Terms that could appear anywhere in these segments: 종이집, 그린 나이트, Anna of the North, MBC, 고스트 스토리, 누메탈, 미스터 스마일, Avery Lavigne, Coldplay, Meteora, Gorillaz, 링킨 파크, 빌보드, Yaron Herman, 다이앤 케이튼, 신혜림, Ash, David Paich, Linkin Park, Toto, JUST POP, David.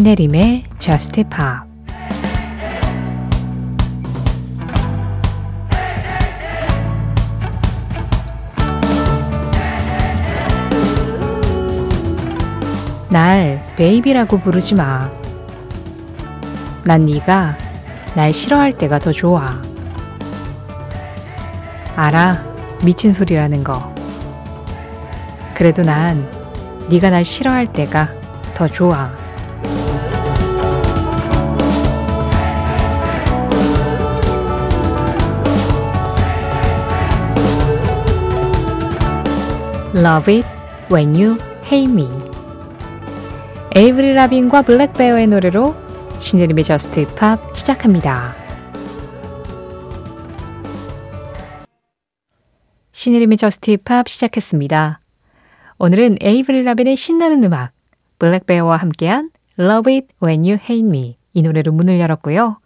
신혜림의 Just Pop. 날 베이비라고 부르지 마. 난 네가 날 싫어할 때가 더 좋아. 알아, 미친 소리라는 거. 그래도 난 네가 날 싫어할 때가 더 좋아. Love it when you hate me. 에이브리 라빈과 블랙베어의 노래로 신혜림의 저스트 힙합 시작합니다. 신혜림의 저스트 힙합 시작했습니다. 오늘은 에이브리 라빈의 신나는 음악, 블랙베어와 함께한 Love It When You Hate Me 이 노래로 문을 열었고요.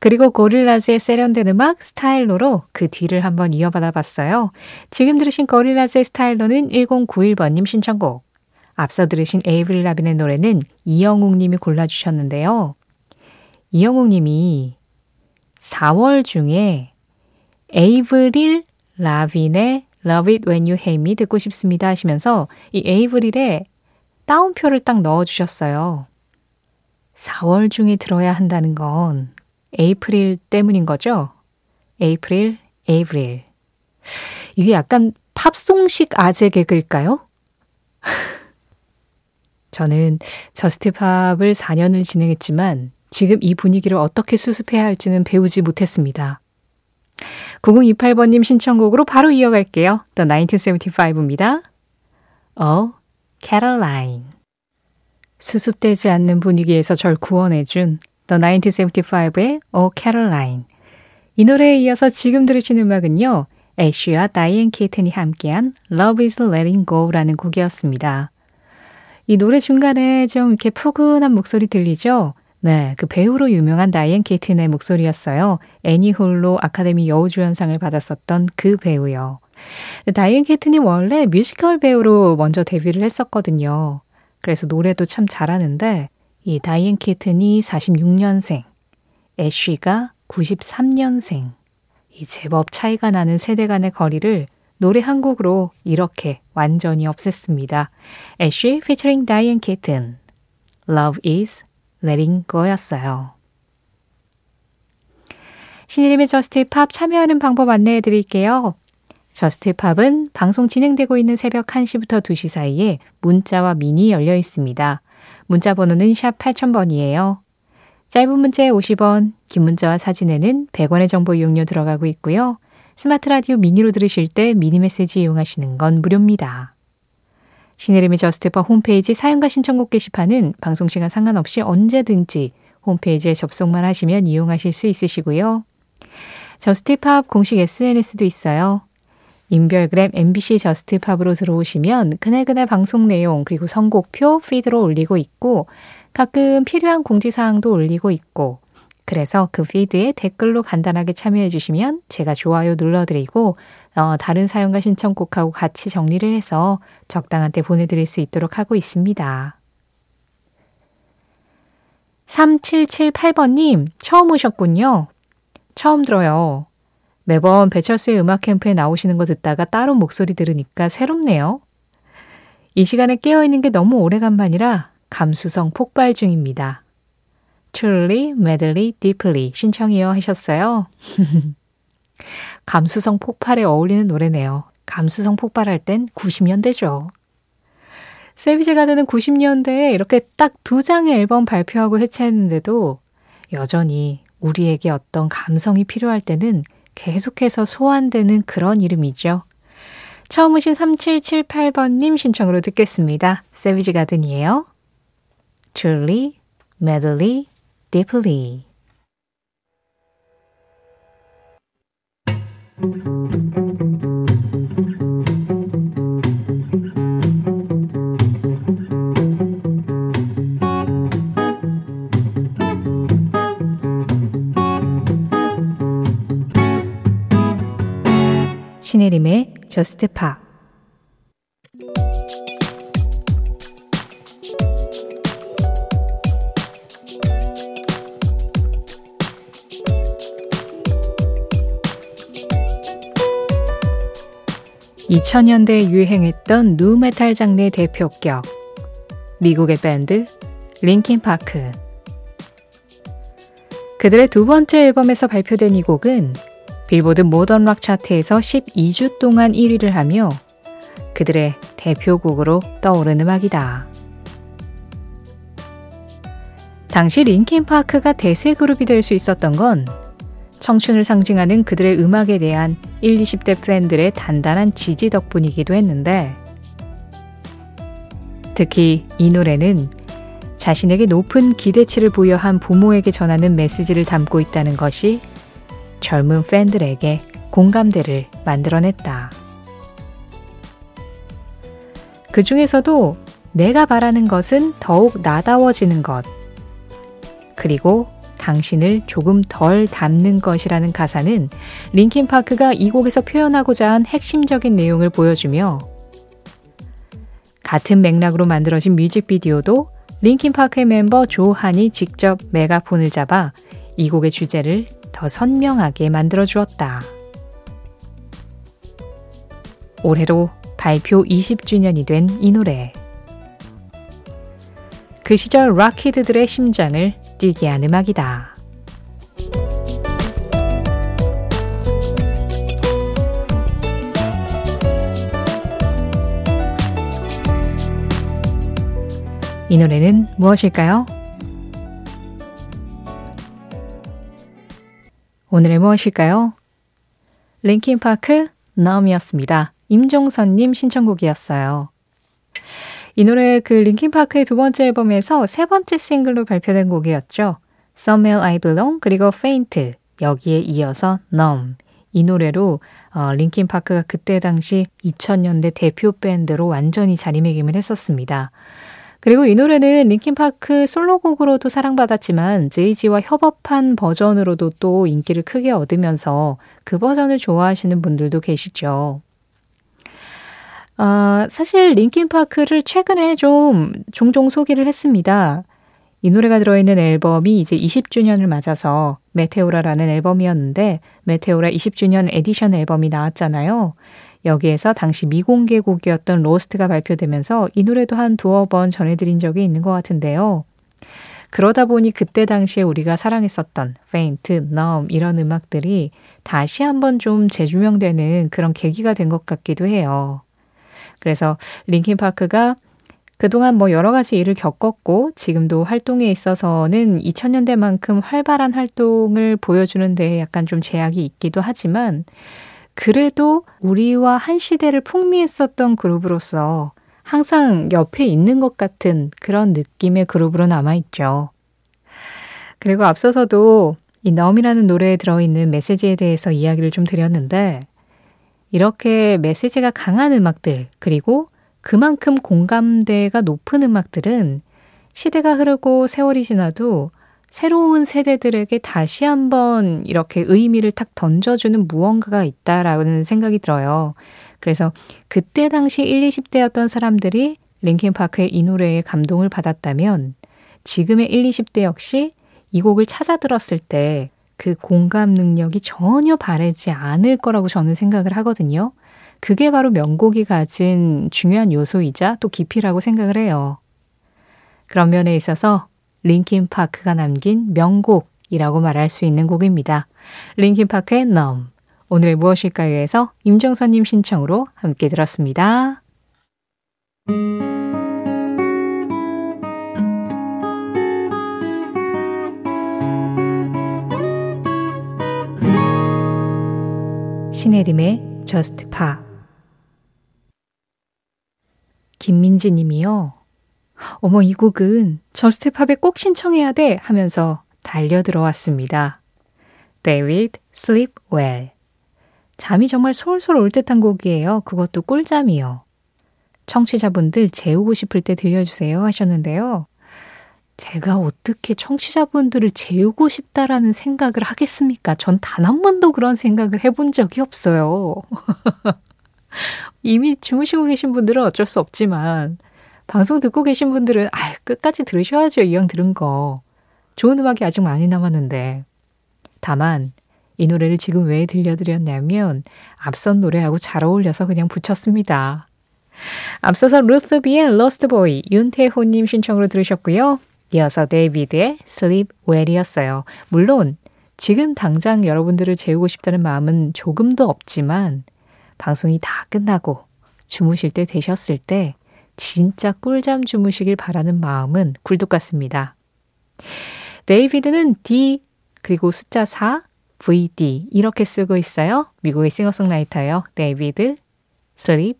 그리고 고릴라즈의 세련된 음악 스타일로로 그 뒤를 한번 이어받아 봤어요. 지금 들으신 고릴라즈의 스타일로는 1091번님 신청곡, 앞서 들으신 에이브리 라빈의 노래는 이영욱님이 골라주셨는데요. 이영욱님이 4월 중에 에이브릴 라빈의 Love It When You Hate Me 듣고 싶습니다 하시면서 이 에이브릴에 따옴표를 딱 넣어주셨어요. 4월 중에 들어야 한다는 건 에이프릴 때문인 거죠? 에이프릴, 에이브릴. 이게 약간 팝송식 아재 개그일까요? 저는 저스트팝을 4년을 진행했지만 지금 이 분위기를 어떻게 수습해야 할지는 배우지 못했습니다. 9028번님 신청곡으로 바로 이어갈게요. The 1975입니다. Oh, Caroline. 수습되지 않는 분위기에서 절 구원해준 The 1975의 Oh, Caroline. 이 노래에 이어서 지금 들으신 음악은요. 애쉬와 다이앤 케이튼이 함께한 Love is Letting Go라는 곡이었습니다. 이 노래 중간에 좀 이렇게 푸근한 목소리 들리죠? 네, 그 배우로 유명한 다이앤 케이튼의 목소리였어요. 애니 홀로 아카데미 여우주연상을 받았었던 그 배우요. 다이앤 케이튼이 원래 뮤지컬 배우로 먼저 데뷔를 했었거든요. 그래서 노래도 참 잘하는데 이 다이앤 케이튼이 46년생, 애쉬가 93년생. 이 제법 차이가 나는 세대 간의 거리를 노래 한 곡으로 이렇게 완전히 없앴습니다. 애쉬 피처링 다이앤 케이튼, Love is Letting Go였어요. 신혜림의 저스트 팝 참여하는 방법 안내해 드릴게요. 저스트 팝은 방송 진행되고 있는 새벽 1시부터 2시 사이에 문자와 미니 열려 있습니다. 문자 번호는 샵 8000번이에요. 짧은 문자에 50원, 긴 문자와 사진에는 100원의 정보 이용료 들어가고 있고요. 스마트 라디오 미니로 들으실 때 미니 메시지 이용하시는 건 무료입니다. 신혜림의 저스트팝 홈페이지 사연과 신청곡 게시판은 방송시간 상관없이 언제든지 홈페이지에 접속만 하시면 이용하실 수 있으시고요. 저스트팝 공식 SNS도 있어요. 인별그램 MBC 저스트팝으로 들어오시면 그날그날 방송 내용 그리고 선곡표 피드로 올리고 있고 가끔 필요한 공지사항도 올리고 있고 그래서 그 피드에 댓글로 간단하게 참여해 주시면 제가 좋아요 눌러드리고 다른 사연과 신청곡하고 같이 정리를 해서 적당한 때 보내드릴 수 있도록 하고 있습니다. 3778번님, 처음 오셨군요. 처음 들어요. 매번 배철수의 음악 캠프에 나오시는 거 듣다가 따로 목소리 들으니까 새롭네요. 이 시간에 깨어있는 게 너무 오래간만이라 감수성 폭발 중입니다. Truly, Madly, Deeply 신청이요 하셨어요. 감수성 폭발에 어울리는 노래네요. 감수성 폭발할 땐 90년대죠. 세비지 가드는 90년대에 이렇게 딱 2장의 앨범 발표하고 해체했는데도 여전히 우리에게 어떤 감성이 필요할 때는 계속해서 소환되는 그런 이름이죠. 처음 오신 3778번님 신청으로 듣겠습니다. 세비지 가든이에요. Truly, Madly, Deeply. 신혜림의 저스트 팝. 2000년대에 유행했던 누메탈 장르의 대표격, 미국의 밴드 링킨 파크. 그들의 두 번째 앨범에서 발표된 이 곡은 빌보드 모던 락 차트에서 12주 동안 1위를 하며 그들의 대표곡으로 떠오른 음악이다. 당시 링킨 파크가 대세 그룹이 될 수 있었던 건 청춘을 상징하는 그들의 음악에 대한 1, 20대 팬들의 단단한 지지 덕분이기도 했는데, 특히 이 노래는 자신에게 높은 기대치를 부여한 부모에게 전하는 메시지를 담고 있다는 것이 젊은 팬들에게 공감대를 만들어냈다. 그 중에서도 내가 바라는 것은 더욱 나다워지는 것, 그리고 당신을 조금 덜 닮는 것이라는 가사는 링킨파크가 이 곡에서 표현하고자 한 핵심적인 내용을 보여주며, 같은 맥락으로 만들어진 뮤직비디오도 링킨파크의 멤버 조한이 직접 메가폰을 잡아 이 곡의 주제를 더 선명하게 만들어주었다. 올해로 발표 20주년이 된 이 노래. 그 시절 락키드들의 심장을 뛰게 한 음악이다. 이 노래는 무엇일까요? 오늘의 무엇일까요? 링킨파크 넘이었습니다. 임종선님 신청곡이었어요. 이 노래 그 링킨파크의 두 번째 앨범에서 세 번째 싱글로 발표된 곡이었죠. Somewhere I Belong 그리고 Faint, 여기에 이어서 Numb. 이 노래로 링킨파크가 그때 당시 2000년대 대표 밴드로 완전히 자리매김을 했었습니다. 그리고 이 노래는 링킨파크 솔로곡으로도 사랑받았지만 제이지와 협업한 버전으로도 또 인기를 크게 얻으면서 그 버전을 좋아하시는 분들도 계시죠. 사실 링킨파크를 최근에 좀 종종 소개를 했습니다. 이 노래가 들어있는 앨범이 이제 20주년을 맞아서 메테오라라는 앨범이었는데 메테오라 20주년 에디션 앨범이 나왔잖아요. 여기에서 당시 미공개 곡이었던 로스트가 발표되면서 이 노래도 한 두어 번 전해드린 적이 있는 것 같은데요. 그러다 보니 그때 당시에 우리가 사랑했었던 페인트, 넘 이런 음악들이 다시 한번 좀 재조명되는 그런 계기가 된 것 같기도 해요. 그래서 링킨파크가 그동안 뭐 여러 가지 일을 겪었고 지금도 활동에 있어서는 2000년대만큼 활발한 활동을 보여주는 데에 약간 좀 제약이 있기도 하지만 그래도 우리와 한 시대를 풍미했었던 그룹으로서 항상 옆에 있는 것 같은 그런 느낌의 그룹으로 남아있죠. 그리고 앞서서도 이 넘이라는 노래에 들어있는 메시지에 대해서 이야기를 좀 드렸는데 이렇게 메시지가 강한 음악들 그리고 그만큼 공감대가 높은 음악들은 시대가 흐르고 세월이 지나도 새로운 세대들에게 다시 한번 이렇게 의미를 탁 던져주는 무언가가 있다라는 생각이 들어요. 그래서 그때 당시 1, 20대였던 사람들이 링킨파크의 이 노래에 감동을 받았다면 지금의 1, 20대 역시 이 곡을 찾아 들었을 때 그 공감 능력이 전혀 바르지 않을 거라고 저는 생각을 하거든요. 그게 바로 명곡이 가진 중요한 요소이자 또 깊이라고 생각을 해요. 그런 면에 있어서 링킨파크가 남긴 명곡이라고 말할 수 있는 곡입니다. 링킨파크의 넘, 오늘의 무엇일까요에서 임정선님 신청으로 함께 들었습니다. 신혜림의 저스트 팝. 김민지 님이요. 어머, 이 곡은 저스트 팝에 꼭 신청해야 돼 하면서 달려 들어왔습니다. David, Sleep Well. 잠이 정말 솔솔 올 듯한 곡이에요. 그것도 꿀잠이요. 청취자분들 재우고 싶을 때 들려주세요 하셨는데요. 제가 어떻게 청취자분들을 재우고 싶다라는 생각을 하겠습니까? 전 단 한 번도 그런 생각을 해본 적이 없어요. 이미 주무시고 계신 분들은 어쩔 수 없지만 방송 듣고 계신 분들은 끝까지 들으셔야죠. 이왕 들은 거. 좋은 음악이 아직 많이 남았는데. 다만 이 노래를 지금 왜 들려드렸냐면 앞선 노래하고 잘 어울려서 그냥 붙였습니다. 앞서서 루스비의 Lost Boy, 윤태호님 신청으로 들으셨고요. 이어서 데이비드의 Sleep Well이었어요. 물론 지금 당장 여러분들을 재우고 싶다는 마음은 조금도 없지만 방송이 다 끝나고 주무실 때 되셨을 때 진짜 꿀잠 주무시길 바라는 마음은 굴뚝 같습니다. 데이비드는 D 그리고 숫자 4, VD 이렇게 쓰고 있어요. 미국의 싱어송라이터예요. 데이비드, Sleep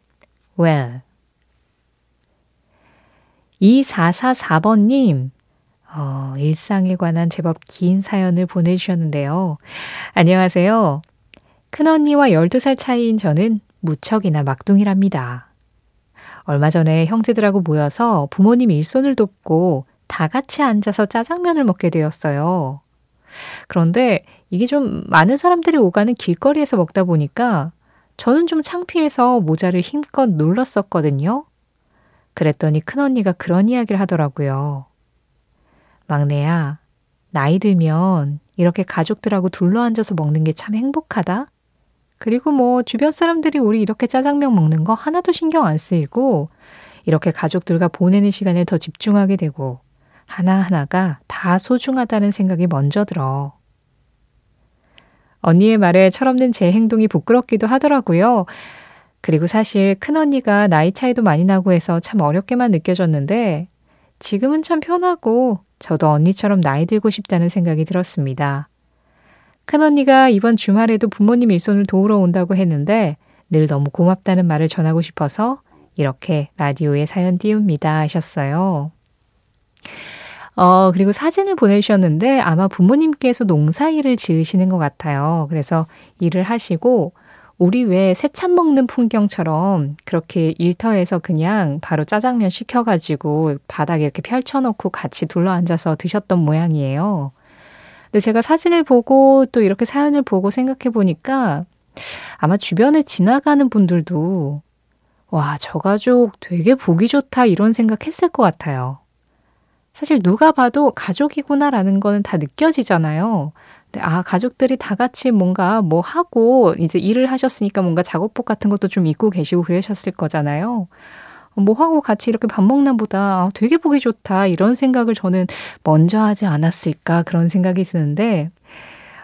Well. 2444번님, 일상에 관한 제법 긴 사연을 보내주셨는데요. 안녕하세요. 큰언니와 12살 차이인 저는 무척이나 막둥이랍니다. 얼마 전에 형제들하고 모여서 부모님 일손을 돕고 다 같이 앉아서 짜장면을 먹게 되었어요. 그런데 이게 좀 많은 사람들이 오가는 길거리에서 먹다 보니까 저는 좀 창피해서 모자를 힘껏 눌렀었거든요. 그랬더니 큰언니가 그런 이야기를 하더라고요. 막내야, 나이 들면 이렇게 가족들하고 둘러앉아서 먹는 게 참 행복하다. 그리고 주변 사람들이 우리 이렇게 짜장면 먹는 거 하나도 신경 안 쓰이고 이렇게 가족들과 보내는 시간에 더 집중하게 되고 하나하나가 다 소중하다는 생각이 먼저 들어. 언니의 말에 철없는 제 행동이 부끄럽기도 하더라고요. 그리고 사실 큰언니가 나이 차이도 많이 나고 해서 참 어렵게만 느껴졌는데 지금은 참 편하고 저도 언니처럼 나이 들고 싶다는 생각이 들었습니다. 큰언니가 이번 주말에도 부모님 일손을 도우러 온다고 했는데 늘 너무 고맙다는 말을 전하고 싶어서 이렇게 라디오에 사연 띄웁니다 하셨어요. 그리고 사진을 보내주셨는데 아마 부모님께서 농사일을 지으시는 것 같아요. 그래서 일을 하시고 우리 왜 새참 먹는 풍경처럼 그렇게 일터에서 그냥 바로 짜장면 시켜가지고 바닥에 이렇게 펼쳐놓고 같이 둘러앉아서 드셨던 모양이에요. 근데 제가 사진을 보고 또 이렇게 사연을 보고 생각해보니까 아마 주변에 지나가는 분들도 와, 저 가족 되게 보기 좋다 이런 생각했을 것 같아요. 사실 누가 봐도 가족이구나라는 거는 다 느껴지잖아요. 근데 가족들이 다 같이 뭔가 뭐 하고 이제 일을 하셨으니까 뭔가 작업복 같은 것도 좀 입고 계시고 그러셨을 거잖아요. 뭐 하고 같이 이렇게 밥 먹나 보다. 되게 보기 좋다. 이런 생각을 저는 먼저 하지 않았을까 그런 생각이 드는데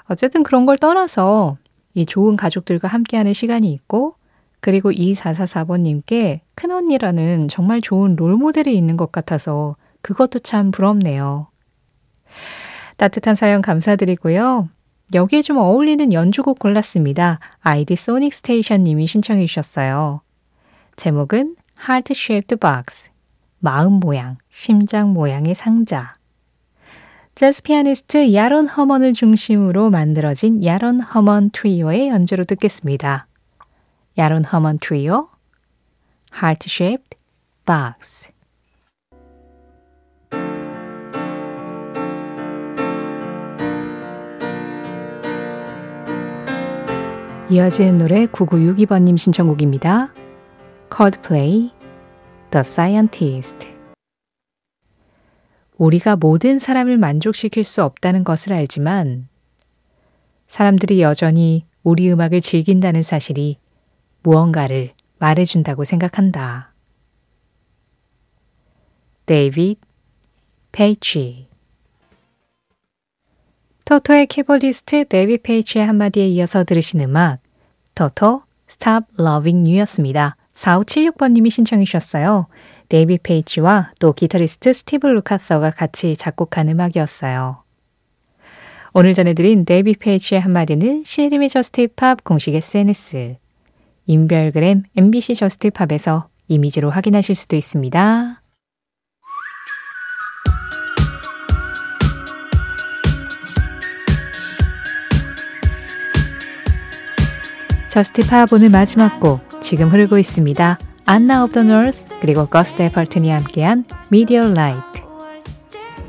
어쨌든 그런 걸 떠나서 이 좋은 가족들과 함께하는 시간이 있고 그리고 2444번님께 큰언니라는 정말 좋은 롤모델이 있는 것 같아서 그것도 참 부럽네요. 따뜻한 사연 감사드리고요. 여기에 좀 어울리는 연주곡 골랐습니다. 아이디 소닉 스테이션 님이 신청해 주셨어요. 제목은 Heart Shaped Box, 마음 모양, 심장 모양의 상자. 재즈 피아니스트 야론 허먼을 중심으로 만들어진 야론 허먼 트리오의 연주로 듣겠습니다. 야론 허먼 트리오, Heart Shaped Box. 이어지는 노래 9962번님 신청곡입니다. Coldplay, The Scientist. 우리가 모든 사람을 만족시킬 수 없다는 것을 알지만 사람들이 여전히 우리 음악을 즐긴다는 사실이 무언가를 말해준다고 생각한다. David Paich. 토토의 키보디스트 데이비드 페이치의 한마디에 이어서 들으신 음악 토토 Stop Loving You였습니다. 4576번님이 신청해 주셨어요. 데이비드 페이치와 또 기타리스트 스티브 루카서가 같이 작곡한 음악이었어요. 오늘 전해드린 데이비드 페이치의 한마디는 신혜림의 저스트 팝 공식 SNS 인별그램 MBC 저스트 팝에서 이미지로 확인하실 수도 있습니다. 저스트 팝 오늘 마지막 곡 지금 흐르고 있습니다. Anna of the North 그리고 거스트 에펄튼이 함께한 Meteorite.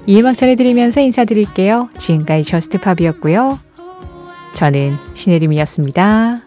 이 음악 전해드리면서 인사드릴게요. 지금까지 저스트 팝이었고요. 저는 신혜림이었습니다.